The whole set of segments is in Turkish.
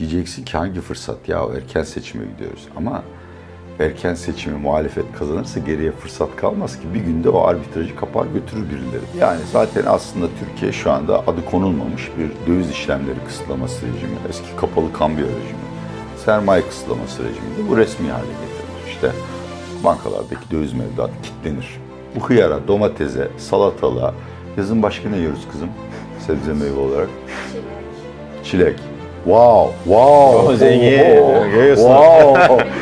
Diyeceksin ki hangi fırsat ya, erken seçime gidiyoruz. Ama erken seçimi muhalefet kazanırsa geriye fırsat kalmaz ki, bir günde o arbitrajı kapar götürür birileri. Yani zaten aslında Türkiye şu anda adı konulmamış bir döviz işlemleri kısıtlaması rejimi, eski kapalı kambiyo rejimi, sermaye kısıtlaması rejiminde bu resmi hale getirir. İşte bankalardaki döviz mevduat kilitlenir. Bu hıyara, domatese, salatala, yazın başka ne yiyoruz kızım? Sebze meyve olarak. Çilek. Wow, wow. Zengin. Wow.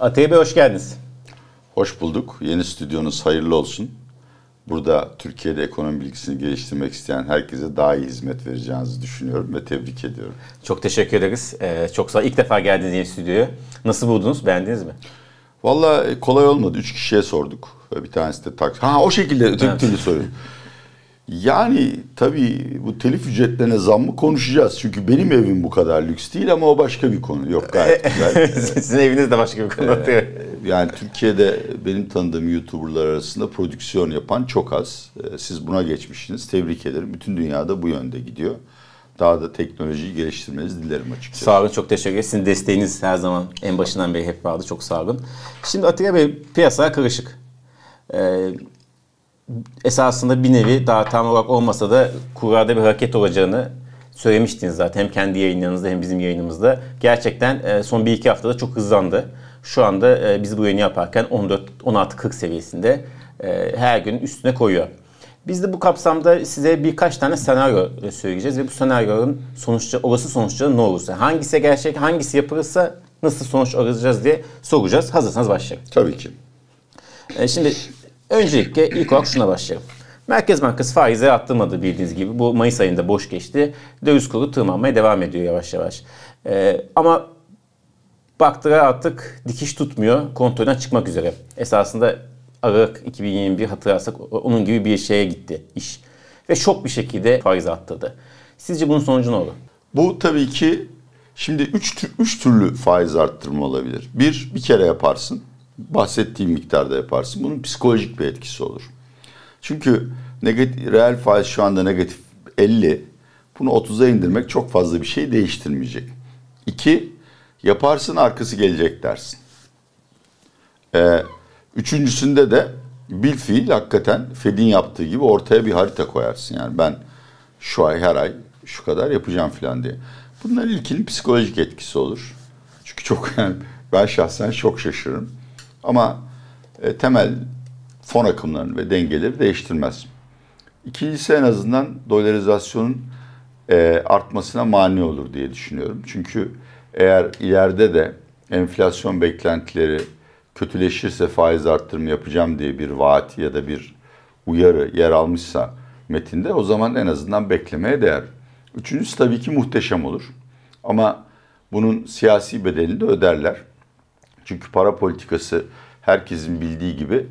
Atay Bey, hoş geldiniz. Hoş bulduk. Yeni stüdyonuz hayırlı olsun. Burada Türkiye'de ekonomi bilgisini geliştirmek isteyen herkese daha iyi hizmet vereceğinizi düşünüyorum ve tebrik ediyorum. Çok teşekkür ederiz. Çok sağ olun. İlk defa geldiniz yeni stüdyoya. Nasıl buldunuz? Beğendiniz mi? Vallahi kolay olmadı. 3 kişiye sorduk. Bir tanesi de taksi. Ha, o şekilde öteki türlü soruyor. Yani tabii bu telif ücretlerine zammı konuşacağız. Çünkü benim evim bu kadar lüks değil ama o başka bir konu. Yok, gayet güzel. Sizin eviniz de başka bir konu. Yani Türkiye'de benim tanıdığım YouTuber'lar arasında prodüksiyon yapan çok az. Siz buna geçmişsiniz. Tebrik ederim. Bütün dünyada bu yönde gidiyor. Daha da teknolojiyi geliştirmenizi dilerim açıkçası. Sağ olun, çok teşekkür ederim. Sizin desteğiniz her zaman en başından beri hep vardı. Çok sağ olun. Şimdi Atilla Bey, piyasa karışık. Esasında bir nevi daha tam olarak olmasa da kurada bir hareket olacağını söylemiştiniz zaten. Hem kendi yayınlarınızda hem bizim yayınımızda. Gerçekten son 1-2 haftada çok hızlandı. Şu anda biz bu yayını yaparken 14-16-40 seviyesinde her gün üstüne koyuyor. Biz de bu kapsamda size birkaç tane senaryo söyleyeceğiz ve bu senaryoların olası sonuçları ne olursa, hangisi gerçek, hangisi yapılırsa nasıl sonuç alacağız diye soracağız. Hazırsanız başlayalım. Tabii ki. Şimdi öncelikle ilk olarak şuna başlayalım. Merkez Bankası faizleri arttırmadı, bildiğiniz gibi. Bu Mayıs ayında boş geçti. Döviz kuru tırmanmaya devam ediyor yavaş yavaş. Ama baktıra artık dikiş tutmuyor. Kontrolden çıkmak üzere. Esasında Aralık 2021 hatırlarsak onun gibi bir şeye gitti iş. Ve şok bir şekilde faiz arttırdı. Sizce bunun sonucu ne olur? Bu tabii ki şimdi üç türlü faiz arttırma olabilir. Bir kere yaparsın. Bahsettiğim miktarda yaparsın. Bunun psikolojik bir etkisi olur. Çünkü reel faiz şu anda negatif 50. Bunu 30'a indirmek çok fazla bir şey değiştirmeyecek. 2. Yaparsın, arkası gelecek dersin. Üçüncüsünde de bilfiil hakikaten Fed'in yaptığı gibi ortaya bir harita koyarsın. Yani ben şu ay, her ay şu kadar yapacağım falan diye. Bunların ilkinin psikolojik etkisi olur. Çünkü çok, yani ben şahsen çok şaşırırım. Ama temel fon akımlarını ve dengeleri değiştirmez. İkincisi en azından dolarizasyonun artmasına mani olur diye düşünüyorum. Çünkü eğer ileride de enflasyon beklentileri kötüleşirse faiz arttırımı yapacağım diye bir vaat ya da bir uyarı yer almışsa metinde, o zaman en azından beklemeye değer. Üçüncüsü tabii ki muhteşem olur. Ama bunun siyasi bedelini de öderler. Çünkü para politikası herkesin bildiği gibi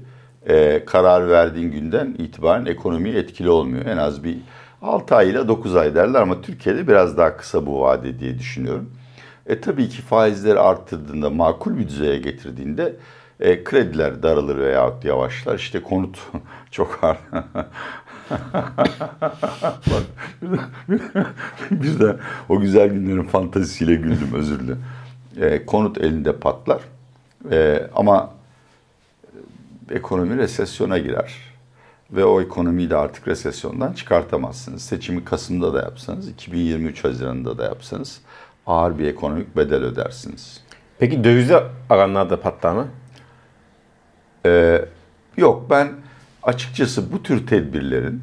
karar verdiğin günden itibaren ekonomiye etkili olmuyor. En az bir 6 ay ile 9 ay derler ama Türkiye'de biraz daha kısa bu vade diye düşünüyorum. Tabii ki faizleri arttırdığında, makul bir düzeye getirdiğinde krediler daralır veyahut yavaşlar. İşte konut çok ağır. Biz de o güzel günlerin fantazisiyle güldüm, özür dilerim. Konut elinde patlar. Ama ekonomi resesyona girer. Ve o ekonomiyi de artık resesyondan çıkartamazsınız. Seçimi Kasım'da da yapsanız, 2023 Haziran'da da yapsanız ağır bir ekonomik bedel ödersiniz. Peki dövizle aranlar da patlar mı? Yok, ben açıkçası bu tür tedbirlerin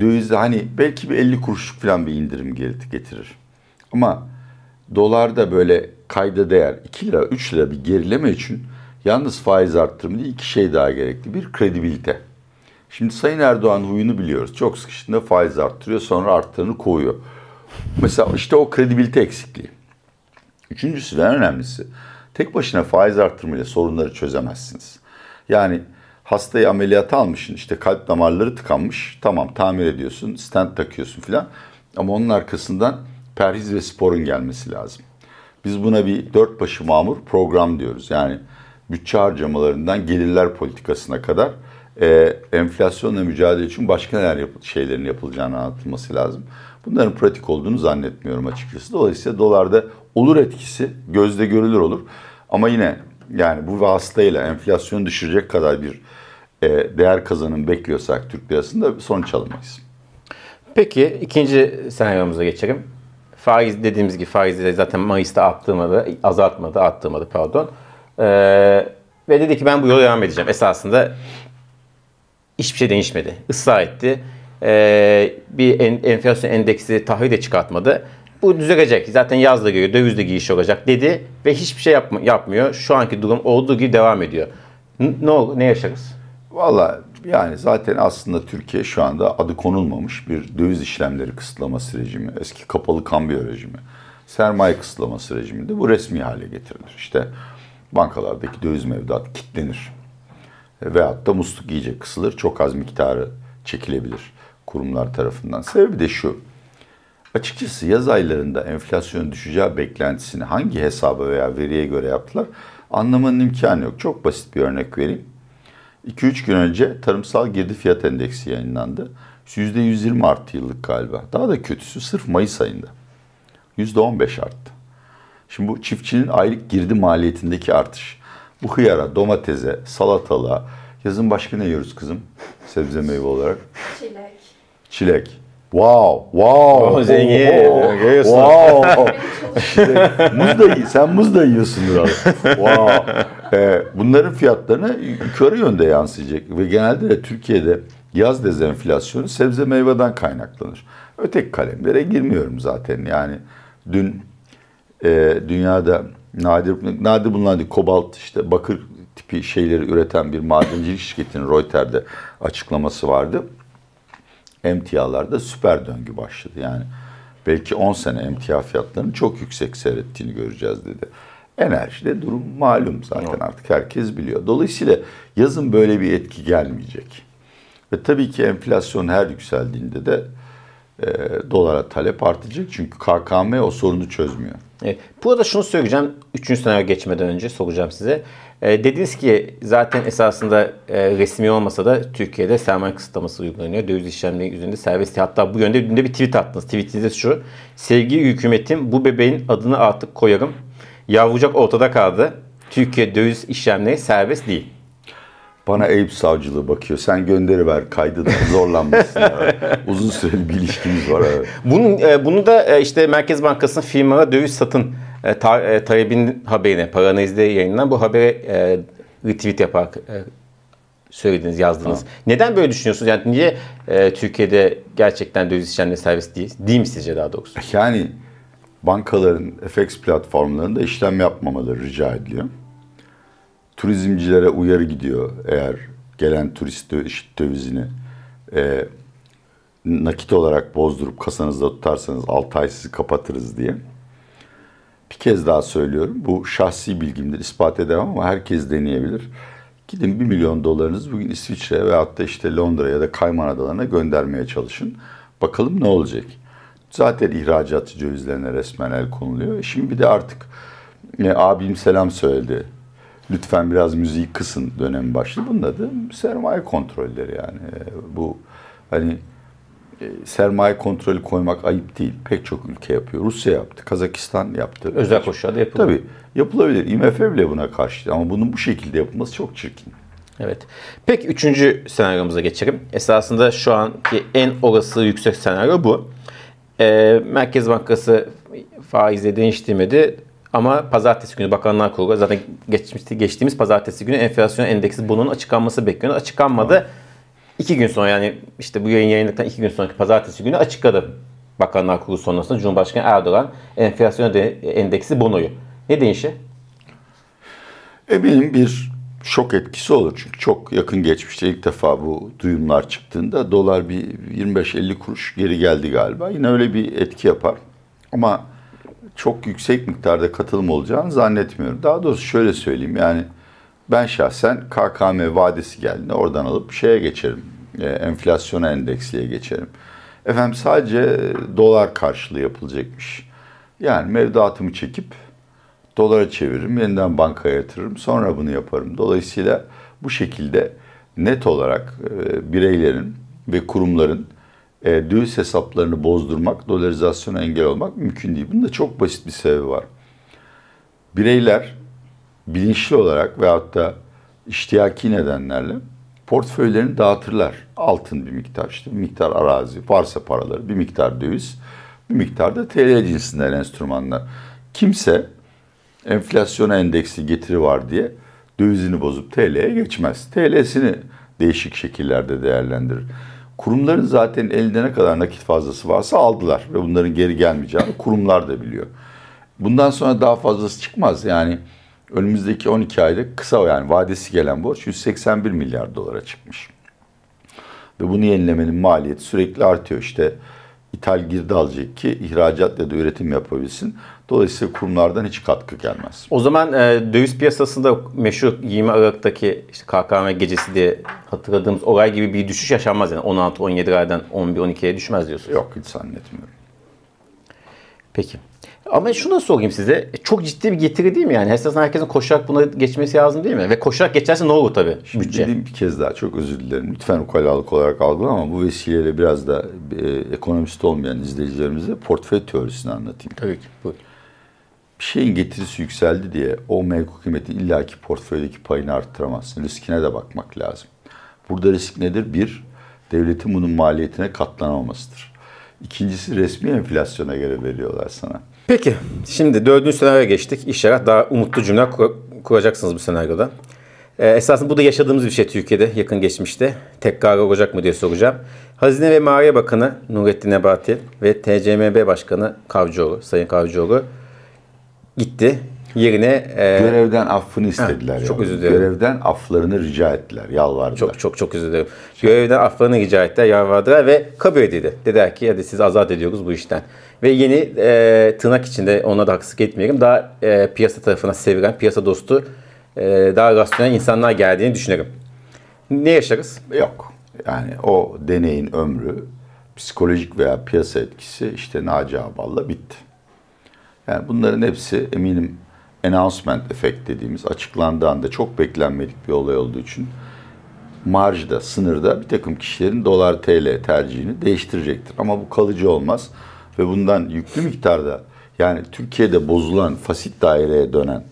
dövizde hani belki bir 50 kuruşluk falan bir indirim getirir. Ama dolarda böyle kayda değer 2 lira 3 lira bir gerileme için yalnız faiz arttırımı değil, 2 şey daha gerekli. Bir, kredibilite. Şimdi Sayın Erdoğan huyunu biliyoruz. Çok sıkıştığında faiz arttırıyor, sonra arttığını koyuyor. Mesela işte o kredibilite eksikliği. Üçüncüsü ve en önemlisi, tek başına faiz arttırmayla sorunları çözemezsiniz. Yani hastayı ameliyata almışsın, işte kalp damarları tıkanmış, tamam tamir ediyorsun, stent takıyorsun filan. Ama onun arkasından perhiz ve sporun gelmesi lazım. Biz buna bir dört başı mamur program diyoruz. Yani bütçe harcamalarından gelirler politikasına kadar enflasyonla mücadele için başka neler şeylerin yapılacağını anlatılması lazım. Bunların pratik olduğunu zannetmiyorum açıkçası. Dolayısıyla dolarda olur etkisi, gözle görülür olur. Ama yine yani bu vasıtayla enflasyonu düşürecek kadar bir değer kazanımı bekliyorsak Türk lirasında sonuç alamayız. Peki ikinci senaryomuza geçelim. Faiz dediğimiz gibi faizleri zaten Mayıs'ta arttırmadı. Ve dedi ki ben bu yola devam edeceğim. Esasında hiçbir şey değişmedi. Israr etti. Bir enflasyon endeksi tahvil de çıkartmadı. Bu düzelecek. Zaten yaz da geliyor, döviz de giriş olacak dedi. Ve hiçbir şey yapmıyor. Şu anki durum olduğu gibi devam ediyor. Ne yaşarız? Valla yani zaten aslında Türkiye şu anda adı konulmamış bir döviz işlemleri kısıtlaması rejimi, eski kapalı kambiyo rejimi, sermaye kısıtlaması rejiminde bu resmi hale getirilir. İşte bankalardaki döviz mevduat kilitlenir veyahut da musluk iyice kısılır, çok az miktarı çekilebilir kurumlar tarafından. Sebebi de şu, açıkçası yaz aylarında enflasyonun düşeceği beklentisini hangi hesaba veya veriye göre yaptılar anlamanın imkanı yok. Çok basit bir örnek vereyim. 2-3 gün önce tarımsal girdi fiyat endeksi yayınlandı. %120 arttı yıllık galiba. Daha da kötüsü sırf Mayıs ayında. %15 arttı. Şimdi bu çiftçinin aylık girdi maliyetindeki artış. Bu hıyara, domatese, salatalığa, yazın başka ne yiyoruz kızım? Sebze meyve olarak. Çilek. Çilek. Wow, wow. Oh, zengin. Oh, wow. Sen muz da yiyorsundur abi. Wow. Bunların fiyatlarına yukarı yönde yansıyacak ve genelde de Türkiye'de yaz dezenflasyonu sebze meyveden kaynaklanır. Öteki kalemlere girmiyorum zaten. Yani dün dünyada nadir bulunan kobalt, işte bakır tipi şeyleri üreten bir madencilik şirketinin Reuters'te açıklaması vardı. Emtialarda süper döngü başladı. Yani belki 10 sene emtia fiyatlarının çok yüksek seyrettiğini göreceğiz dedi. Enerjide durum malum zaten, artık herkes biliyor. Dolayısıyla yazın böyle bir etki gelmeyecek. Ve tabii ki enflasyon her yükseldiğinde de dolara talep artacak. Çünkü KKM o sorunu çözmüyor. Evet. Burada şunu söyleyeceğim. Üçüncü senaryo geçmeden önce soracağım size. Dediniz ki zaten esasında resmi olmasa da Türkiye'de sermaye kısıtlaması uygulanıyor. Döviz işlemleri üzerinde serbestliği. Hatta bu yönde bir tweet attınız. Tweetiniz şu. Sevgili hükümetim, bu bebeğin adını artık koyarım. Yavrucak ortada kaldı. Türkiye döviz işlemleri serbest değil. Bana Eyüp Savcılığı bakıyor. Sen gönderiver kaydı da zorlanmasın. Uzun süreli bir ilişkimiz var. Bunu da işte Merkez Bankası'nın firmalara döviz satın talebinin haberine, Paraniz'de yayınlanan bu habere retweet yaparak söylediniz, yazdınız. Tamam. Neden böyle düşünüyorsunuz? Yani niye Türkiye'de gerçekten döviz işlemleri serbest değil mi sizce daha doğrusu? Yani bankaların FX platformlarında işlem yapmamaları rica ediliyor. Turizmcilere uyarı gidiyor, eğer gelen turist dövizini nakit olarak bozdurup kasanızda tutarsanız 6 ay sizi kapatırız diye. Bir kez daha söylüyorum, bu şahsi bilgimdir, ispat edemem ama herkes deneyebilir. Gidin 1 milyon dolarınızı bugün İsviçre'ye veyahut da işte Londra'ya ya da Kayman Adalarına göndermeye çalışın. Bakalım ne olacak? Zaten ihracatçı dövizlerine resmen el konuluyor. Şimdi bir de artık abim selam söyledi. Lütfen biraz müziği kısın dönemi başladı. Bunun adı sermaye kontrolleri yani. Bu hani sermaye kontrolü koymak ayıp değil. Pek çok ülke yapıyor. Rusya yaptı, Kazakistan yaptı. Özel koşullarda yapılıyor. Tabii yapılabilir. IMF bile buna karşı ama bunun bu şekilde yapılması çok çirkin. Evet. Peki üçüncü senaryomuza geçelim. Esasında şu anki en olası yüksek senaryo bu. Merkez Bankası faizle değiştirmedi. Ama pazartesi günü Bakanlar Kurulu, zaten geçtiğimiz pazartesi günü enflasyon endeksi bunun açıklanması bekleniyor. Açıklanmadı. Tamam. 2 gün sonra, yani işte bu yayın yayınladıktan 2 gün sonraki pazartesi günü açıkladı Bakanlar Kurulu sonrasında Cumhurbaşkanı Erdoğan enflasyon endeksi bonoyu. Ne değişir? Eminim bir şok etkisi olur. Çünkü çok yakın geçmişte ilk defa bu duyumlar çıktığında dolar bir 25-50 kuruş geri geldi galiba. Yine öyle bir etki yapar. Ama çok yüksek miktarda katılım olacağını zannetmiyorum. Daha doğrusu şöyle söyleyeyim, yani ben şahsen KKM vadesi geldiğinde oradan alıp şeye geçerim. Enflasyona endeksliye geçerim. Efendim sadece dolar karşılığı yapılacakmış. Yani mevduatımı çekip dolara çeviririm, yeniden bankaya yatırırım, sonra bunu yaparım. Dolayısıyla bu şekilde net olarak bireylerin ve kurumların döviz hesaplarını bozdurmak, dolarizasyona engel olmak mümkün değil. Bunun da çok basit bir sebebi var. Bireyler bilinçli olarak veyahut da iştiyaki nedenlerle portföylerini dağıtırlar. Altın bir miktar, işte bir miktar arazi, varsa paraları, bir miktar döviz, bir miktar da TL cinsinden enstrümanlar. Kimse enflasyona endeksli getiri var diye dövizini bozup TL'ye geçmez. TL'sini değişik şekillerde değerlendirir. Kurumların zaten elinde ne kadar nakit fazlası varsa aldılar ve bunların geri gelmeyeceğini kurumlar da biliyor. Bundan sonra daha fazlası çıkmaz. Yani önümüzdeki 12 ayda kısa, yani vadesi gelen borç 181 milyar dolara çıkmış. Ve bunu yenilemenin maliyeti sürekli artıyor. İşte ithal girdi alacak ki ihracat ya da üretim yapabilsin. Dolayısıyla kurumlardan hiç katkı gelmez. O zaman döviz piyasasında meşhur 20 Aralık'taki işte KKM gecesi diye hatırladığımız olay gibi bir düşüş yaşanmaz. Yani 16-17 aydan 11-12'ye düşmez diyorsunuz. Yok, hiç zannetmiyorum. Peki. Ama şunu da sorayım size. Çok ciddi bir getiri değil mi? Yani esasen herkesin koşarak buna geçmesi lazım değil mi? Ve koşarak geçerse ne olur tabii? Şimdi dediğim bir kez daha, çok özür dilerim. Lütfen ukalalık olarak algılama ama bu vesileyle biraz da ekonomist olmayan izleyicilerimize portföy teorisini anlatayım. Tabii ki. Buyurun. Bir şeyin getirisi yükseldi diye o mevku kıymetin illaki portföydeki payını arttıramazsın. Riskine de bakmak lazım. Burada risk nedir? Bir, devletin bunun maliyetine katlanamamasıdır. İkincisi, resmi enflasyona göre veriyorlar sana. Peki, şimdi dördüncü senaryoya geçtik. İnşallah daha umutlu cümle kuracaksınız bu senaryoda. Esasında bu da yaşadığımız bir şey Türkiye'de yakın geçmişte. Tekrar olacak mı diye soracağım. Hazine ve Maliye Bakanı Nurettin Nebati ve TCMB Başkanı Kavcıoğlu, Sayın Kavcıoğlu gitti. Yerine görevden affını istediler. Çok özür dilerim. Görevden aflarını rica ettiler, yalvardılar. Çok özür dilerim. Görevden aflarını rica ettiler, yalvardılar ve kabul edildi. Dediler ki hadi sizi azat ediyoruz bu işten. Ve yeni tırnak içinde, ona da haksızlık etmeyelim, daha piyasa tarafına sevilen, piyasa dostu, daha rasyonel insanlar geldiğini düşünelim. Ne yaşarız? Yok. Yani o deneyin ömrü, psikolojik veya piyasa etkisi işte Naci Ağbal'la bitti. Yani bunların hepsi eminim announcement effect dediğimiz, açıklandığı anda çok beklenmedik bir olay olduğu için marjda, sınırda bir takım kişilerin dolar TL tercihini değiştirecektir. Ama bu kalıcı olmaz ve bundan yüklü miktarda, yani Türkiye'de bozulan, fasit daireye dönen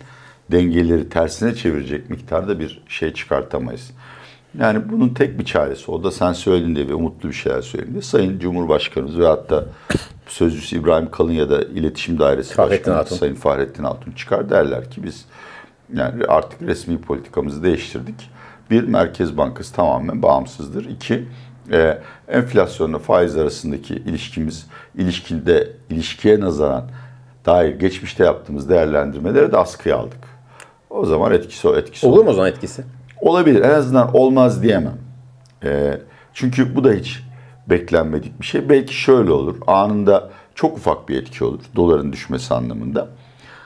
dengeleri tersine çevirecek miktarda bir şey çıkartamayız. Yani bunun tek bir çaresi, o da sen söyledin diye ve umutlu bir şeyler söyledin diye Sayın Cumhurbaşkanımız ve hatta sözcüsü İbrahim Kalın ya da İletişim Dairesi Başkanı Sayın Fahrettin Altun çıkar derler ki biz yani artık resmi politikamızı değiştirdik. Bir, Merkez Bankası tamamen bağımsızdır. İki, enflasyonla faiz arasındaki ilişkiye nazaran dair geçmişte yaptığımız değerlendirmeleri de askıya aldık. O zaman etkisi olur mu o zaman etkisi? Olabilir. En azından olmaz diyemem. Çünkü bu da hiç beklenmedik bir şey. Belki şöyle olur. Anında çok ufak bir etki olur. Doların düşmesi anlamında.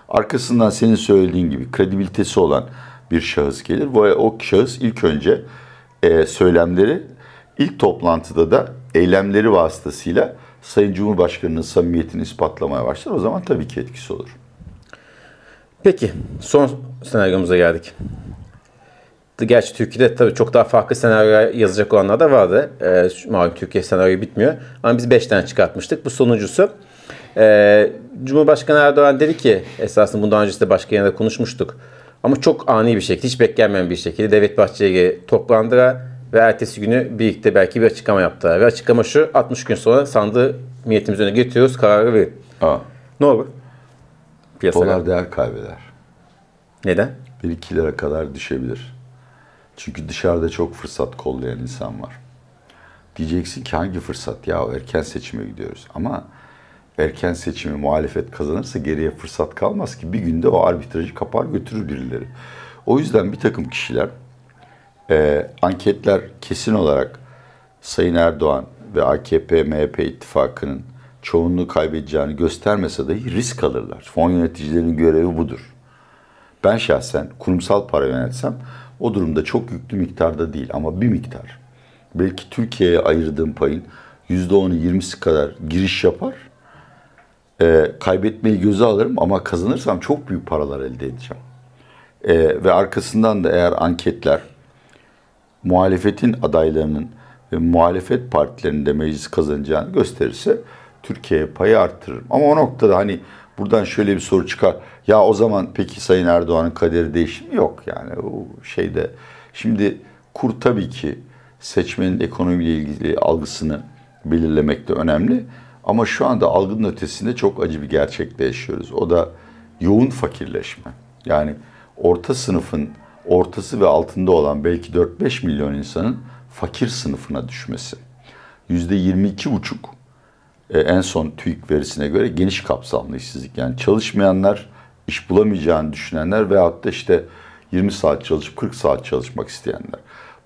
Arkasından senin söylediğin gibi kredibilitesi olan bir şahıs gelir. Ve o şahıs ilk önce söylemleri, ilk toplantıda da eylemleri vasıtasıyla Sayın Cumhurbaşkanı'nın samimiyetini ispatlamaya başlar. O zaman tabii ki etkisi olur. Peki. Son senaryomuza geldik. Gerçi Türkiye'de tabii çok daha farklı senaryo yazacak olanlar da vardı. Malum Türkiye senaryo bitmiyor. Ama biz 5 tane çıkartmıştık. Bu sonuncusu. Cumhurbaşkanı Erdoğan dedi ki, esasında bundan öncesi de başka yerlerde konuşmuştuk. Ama çok ani bir şekilde, hiç beklenmeyen bir şekilde Devlet Bahçeli'ye toplandılar ve ertesi günü birlikte belki bir açıklama yaptılar. Ve açıklama şu: 60 gün sonra sandığı milletimizin önüne getiriyoruz, kararı verin. Ne olur? Piyasalar. Dolar değer kaybeder. Neden? 1-2 lira kadar düşebilir. Çünkü dışarıda çok fırsat kollayan insan var. Diyeceksin ki hangi fırsat ya, erken seçime gidiyoruz. Ama erken seçimi muhalefet kazanırsa geriye fırsat kalmaz ki, bir günde o arbitrajı kapar götürür birileri. O yüzden bir takım kişiler, anketler kesin olarak Sayın Erdoğan ve AKP-MHP ittifakının çoğunluğu kaybedeceğini göstermese dahi risk alırlar. Fon yöneticilerinin görevi budur. Ben şahsen kurumsal para yönetsem, o durumda çok yüklü miktarda değil ama bir miktar, belki Türkiye'ye ayırdığım payın %10'u 20'si kadar giriş yapar. kaybetmeyi göze alırım ama kazanırsam çok büyük paralar elde edeceğim. Ve arkasından da eğer anketler muhalefetin adaylarının ve muhalefet partilerinin de meclis kazanacağını gösterirse Türkiye'ye payı arttırırım. Ama o noktada hani buradan şöyle bir soru çıkar. Ya o zaman peki Sayın Erdoğan'ın kaderi değişimi yok yani o şeyde. Şimdi kur tabii ki seçmenin ekonomiyle ilgili algısını belirlemekte önemli. Ama şu anda algının ötesinde çok acı bir gerçekle yaşıyoruz. O da yoğun fakirleşme. Yani orta sınıfın ortası ve altında olan belki 4-5 milyon insanın fakir sınıfına düşmesi. %22,5 en son TÜİK verisine göre geniş kapsamlı işsizlik. Yani çalışmayanlar, iş bulamayacağını düşünenler veyahut da işte 20 saat çalışıp 40 saat çalışmak isteyenler.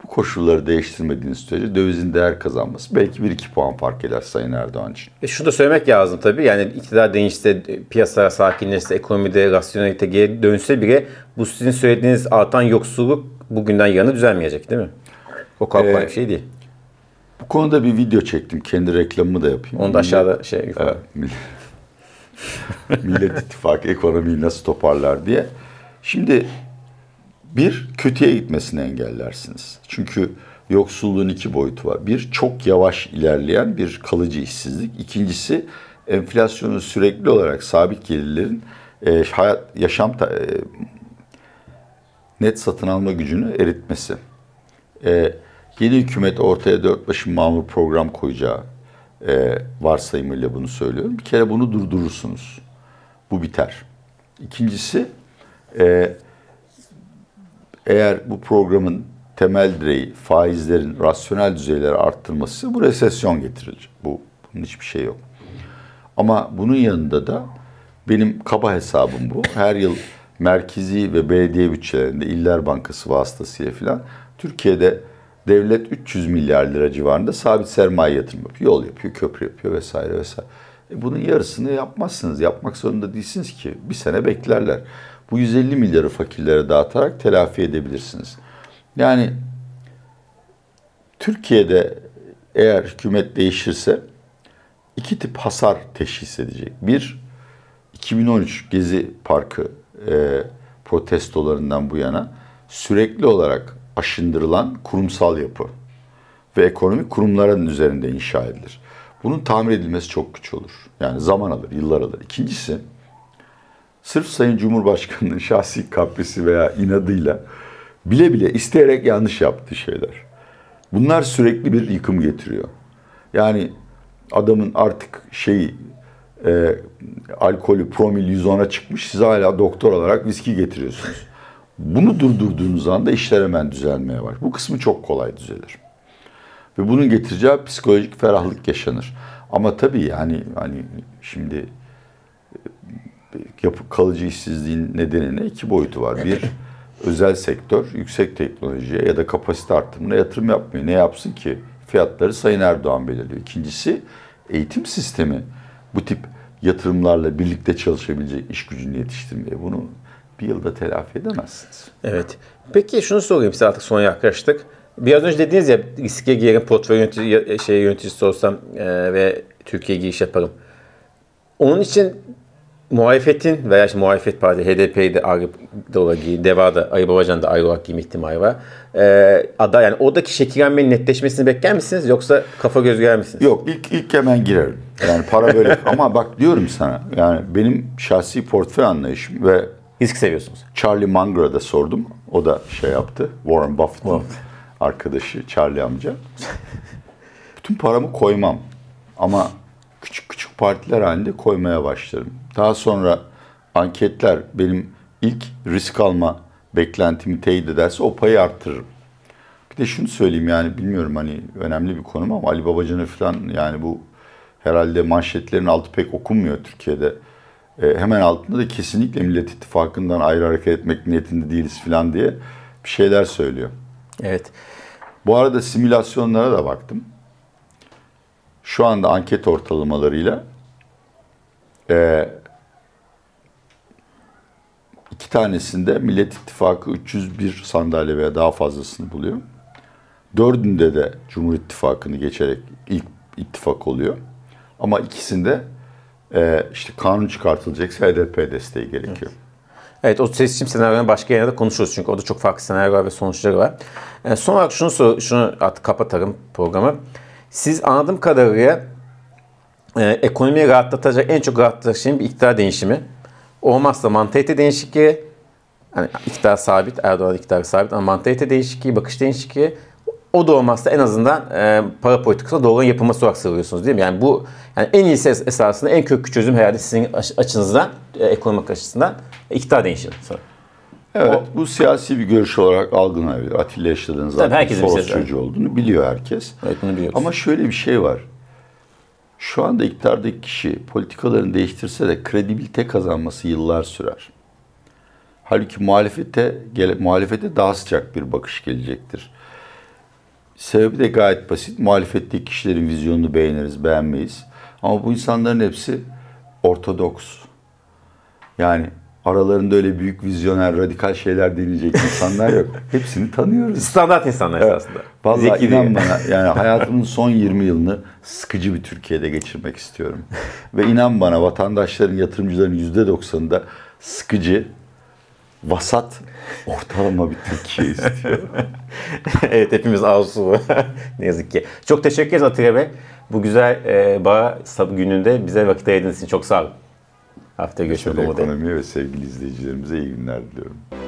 Bu koşulları değiştirmediğiniz sürece dövizin değer kazanması belki 1-2 puan fark eder Sayın Erdoğan için. Şunu da söylemek lazım tabii. Yani iktidar değişse, piyasalar sakinleşse, ekonomide rasyonelite geri dönse bile bu sizin söylediğiniz artan yoksulluk bugünden yarına düzelmeyecek değil mi? O kalkma bir şey değil. Bu konuda bir video çektim. Kendi reklamımı da yapayım. Onu da aşağıda Millet İttifakı ekonomiyi nasıl toparlar diye. Şimdi bir, kötüye gitmesini engellersiniz. Çünkü yoksulluğun iki boyutu var. Bir, çok yavaş ilerleyen bir kalıcı işsizlik. İkincisi, enflasyonun sürekli olarak sabit gelirlerin net satın alma gücünü eritmesi. Yeni hükümet ortaya dört başın mamur program koyacağı varsayımıyla bunu söylüyorum. Bir kere bunu durdurursunuz. Bu biter. İkincisi, eğer bu programın temel direği faizlerin rasyonel düzeylere arttırması, bu resesyon getirir. Bunun hiçbir şey yok. Ama bunun yanında da benim kaba hesabım bu. Her yıl merkezi ve belediye bütçelerinde İller Bankası vasıtasıyla filan Türkiye'de devlet 300 milyar lira civarında sabit sermaye yatırım yapıyor. Yol yapıyor, köprü yapıyor vesaire vesaire. Bunun yarısını yapmazsınız. Yapmak zorunda değilsiniz ki. Bir sene beklerler. Bu 150 milyarı fakirlere dağıtarak telafi edebilirsiniz. Yani Türkiye'de eğer hükümet değişirse iki tip hasar teşhis edecek. Bir, 2013 Gezi Parkı protestolarından bu yana sürekli olarak aşındırılan kurumsal yapı ve ekonomik kurumların üzerinde inşa edilir. Bunun tamir edilmesi çok güç olur. Yani zaman alır, yıllar alır. İkincisi, sırf Sayın Cumhurbaşkanı'nın şahsi kaprisi veya inadıyla bile bile isteyerek yanlış yaptığı şeyler. Bunlar sürekli bir yıkım getiriyor. Yani adamın artık alkolü promil 110'a çıkmış, siz hala doktor olarak viski getiriyorsunuz. Bunu durdurduğunuz anda işler hemen düzelmeye başlar. Bu kısmı çok kolay düzelir. Ve bunun getireceği psikolojik ferahlık yaşanır. Ama tabii yani şimdi kalıcı işsizliğin nedenine iki boyutu var. Bir, özel sektör yüksek teknolojiye ya da kapasite artımına yatırım yapmıyor. Ne yapsın ki? Fiyatları Sayın Erdoğan belirliyor. İkincisi, eğitim sistemi bu tip yatırımlarla birlikte çalışabilecek iş gücünü yetiştirmeye. Bunu bir yılda telafi edemezsiniz. Evet. Peki şunu sorayım size, artık sona yaklaştık. Biraz önce dediniz ya, riske girerim, portföy yöneticisi olsam ve Türkiye'ye giriş yaparım. Onun için muhalefetin veya işte muhalefet partisi HDP'yi de ayrı olarak giyin, DEVA'da, Ali Babacan'ı da ayrı olarak giyme ihtimali var. Aday, yani oradaki şekillenmenin netleşmesini bekler misiniz yoksa kafa göz girer misiniz? Yok, ilk hemen girerim. Yani para böyle. Ama bak diyorum sana, yani benim şahsi portföy anlayışım ve risk seviyorsunuz. Charlie Munger'a da sordum. O da yaptı. Warren Buffett'ın arkadaşı Charlie amca. Bütün paramı koymam. Ama küçük küçük partiler halinde koymaya başlarım. Daha sonra anketler benim ilk risk alma beklentimi teyit ederse o payı arttırırım. Bir de şunu söyleyeyim, yani bilmiyorum hani önemli bir konum ama Ali Babacan'ı falan, yani bu herhalde manşetlerin altı pek okunmuyor Türkiye'de. Hemen altında da kesinlikle Millet İttifakı'ndan ayrı hareket etmek niyetinde değiliz falan diye bir şeyler söylüyor. Evet. Bu arada simülasyonlara da baktım. Şu anda anket ortalamalarıyla iki tanesinde Millet İttifakı 301 sandalye veya daha fazlasını buluyor. Dördünde de Cumhur İttifakı'nı geçerek ilk ittifak oluyor. Ama ikisinde İşte kanun çıkartılacaksa HDP desteği gerekiyor. Evet, o seçim senaryolarını başka yerlerde konuşuruz çünkü orada çok farklı senaryolar ve sonuçları var. Son olarak şunu artık kapatalım programı. Siz anladığım kadarıyla ekonomiyi rahatlatacak, en çok rahatlatacak şeyin bir iktidar değişimi. Olmazsa mantalite değişikliği, yani iktidar sabit, Erdoğan iktidarı sabit ama mantalite değişikliği, bakış değişikliği, o da olmazsa en azından para politikasına doğru yapılması olarak sığırıyorsunuz değil mi? Yani bu en iyisi esasında en köklü çözüm herhalde sizin açınızdan, ekonomik açısından iktidar değişimi. Evet, bu siyasi bir görüş olarak algılanabilir. Atilla yaşadığın zaten soros çocuğu olduğunu biliyor herkes. Evet, bunu biliyoruz. Ama şöyle bir şey var. Şu anda iktidardaki kişi politikalarını değiştirse de kredibilite kazanması yıllar sürer. Halbuki muhalefete daha sıcak bir bakış gelecektir. Sebebi de gayet basit. Muhalefetteki kişilerin vizyonunu beğeniriz, beğenmeyiz. Ama bu insanların hepsi ortodoks. Yani aralarında öyle büyük vizyoner, radikal şeyler deneyecek insanlar yok. Hepsini tanıyoruz. Standart insanlar esasında. Vallahi zeki inan bana, yani hayatımın son 20 yılını sıkıcı bir Türkiye'de geçirmek istiyorum. Ve inan bana, vatandaşların, yatırımcıların %90'ında sıkıcı, vasat, ortalama bir Türkiye istiyorum. Evet, hepimiz arzusu. Ne yazık ki. Çok teşekkür ederiz Atilla Bey. Bu güzel bağ gününde bize vakit ayırdığınız için çok sağ olun. Haftaya görüşmek üzere. Ekonomiye ve sevgili izleyicilerimize iyi günler diliyorum.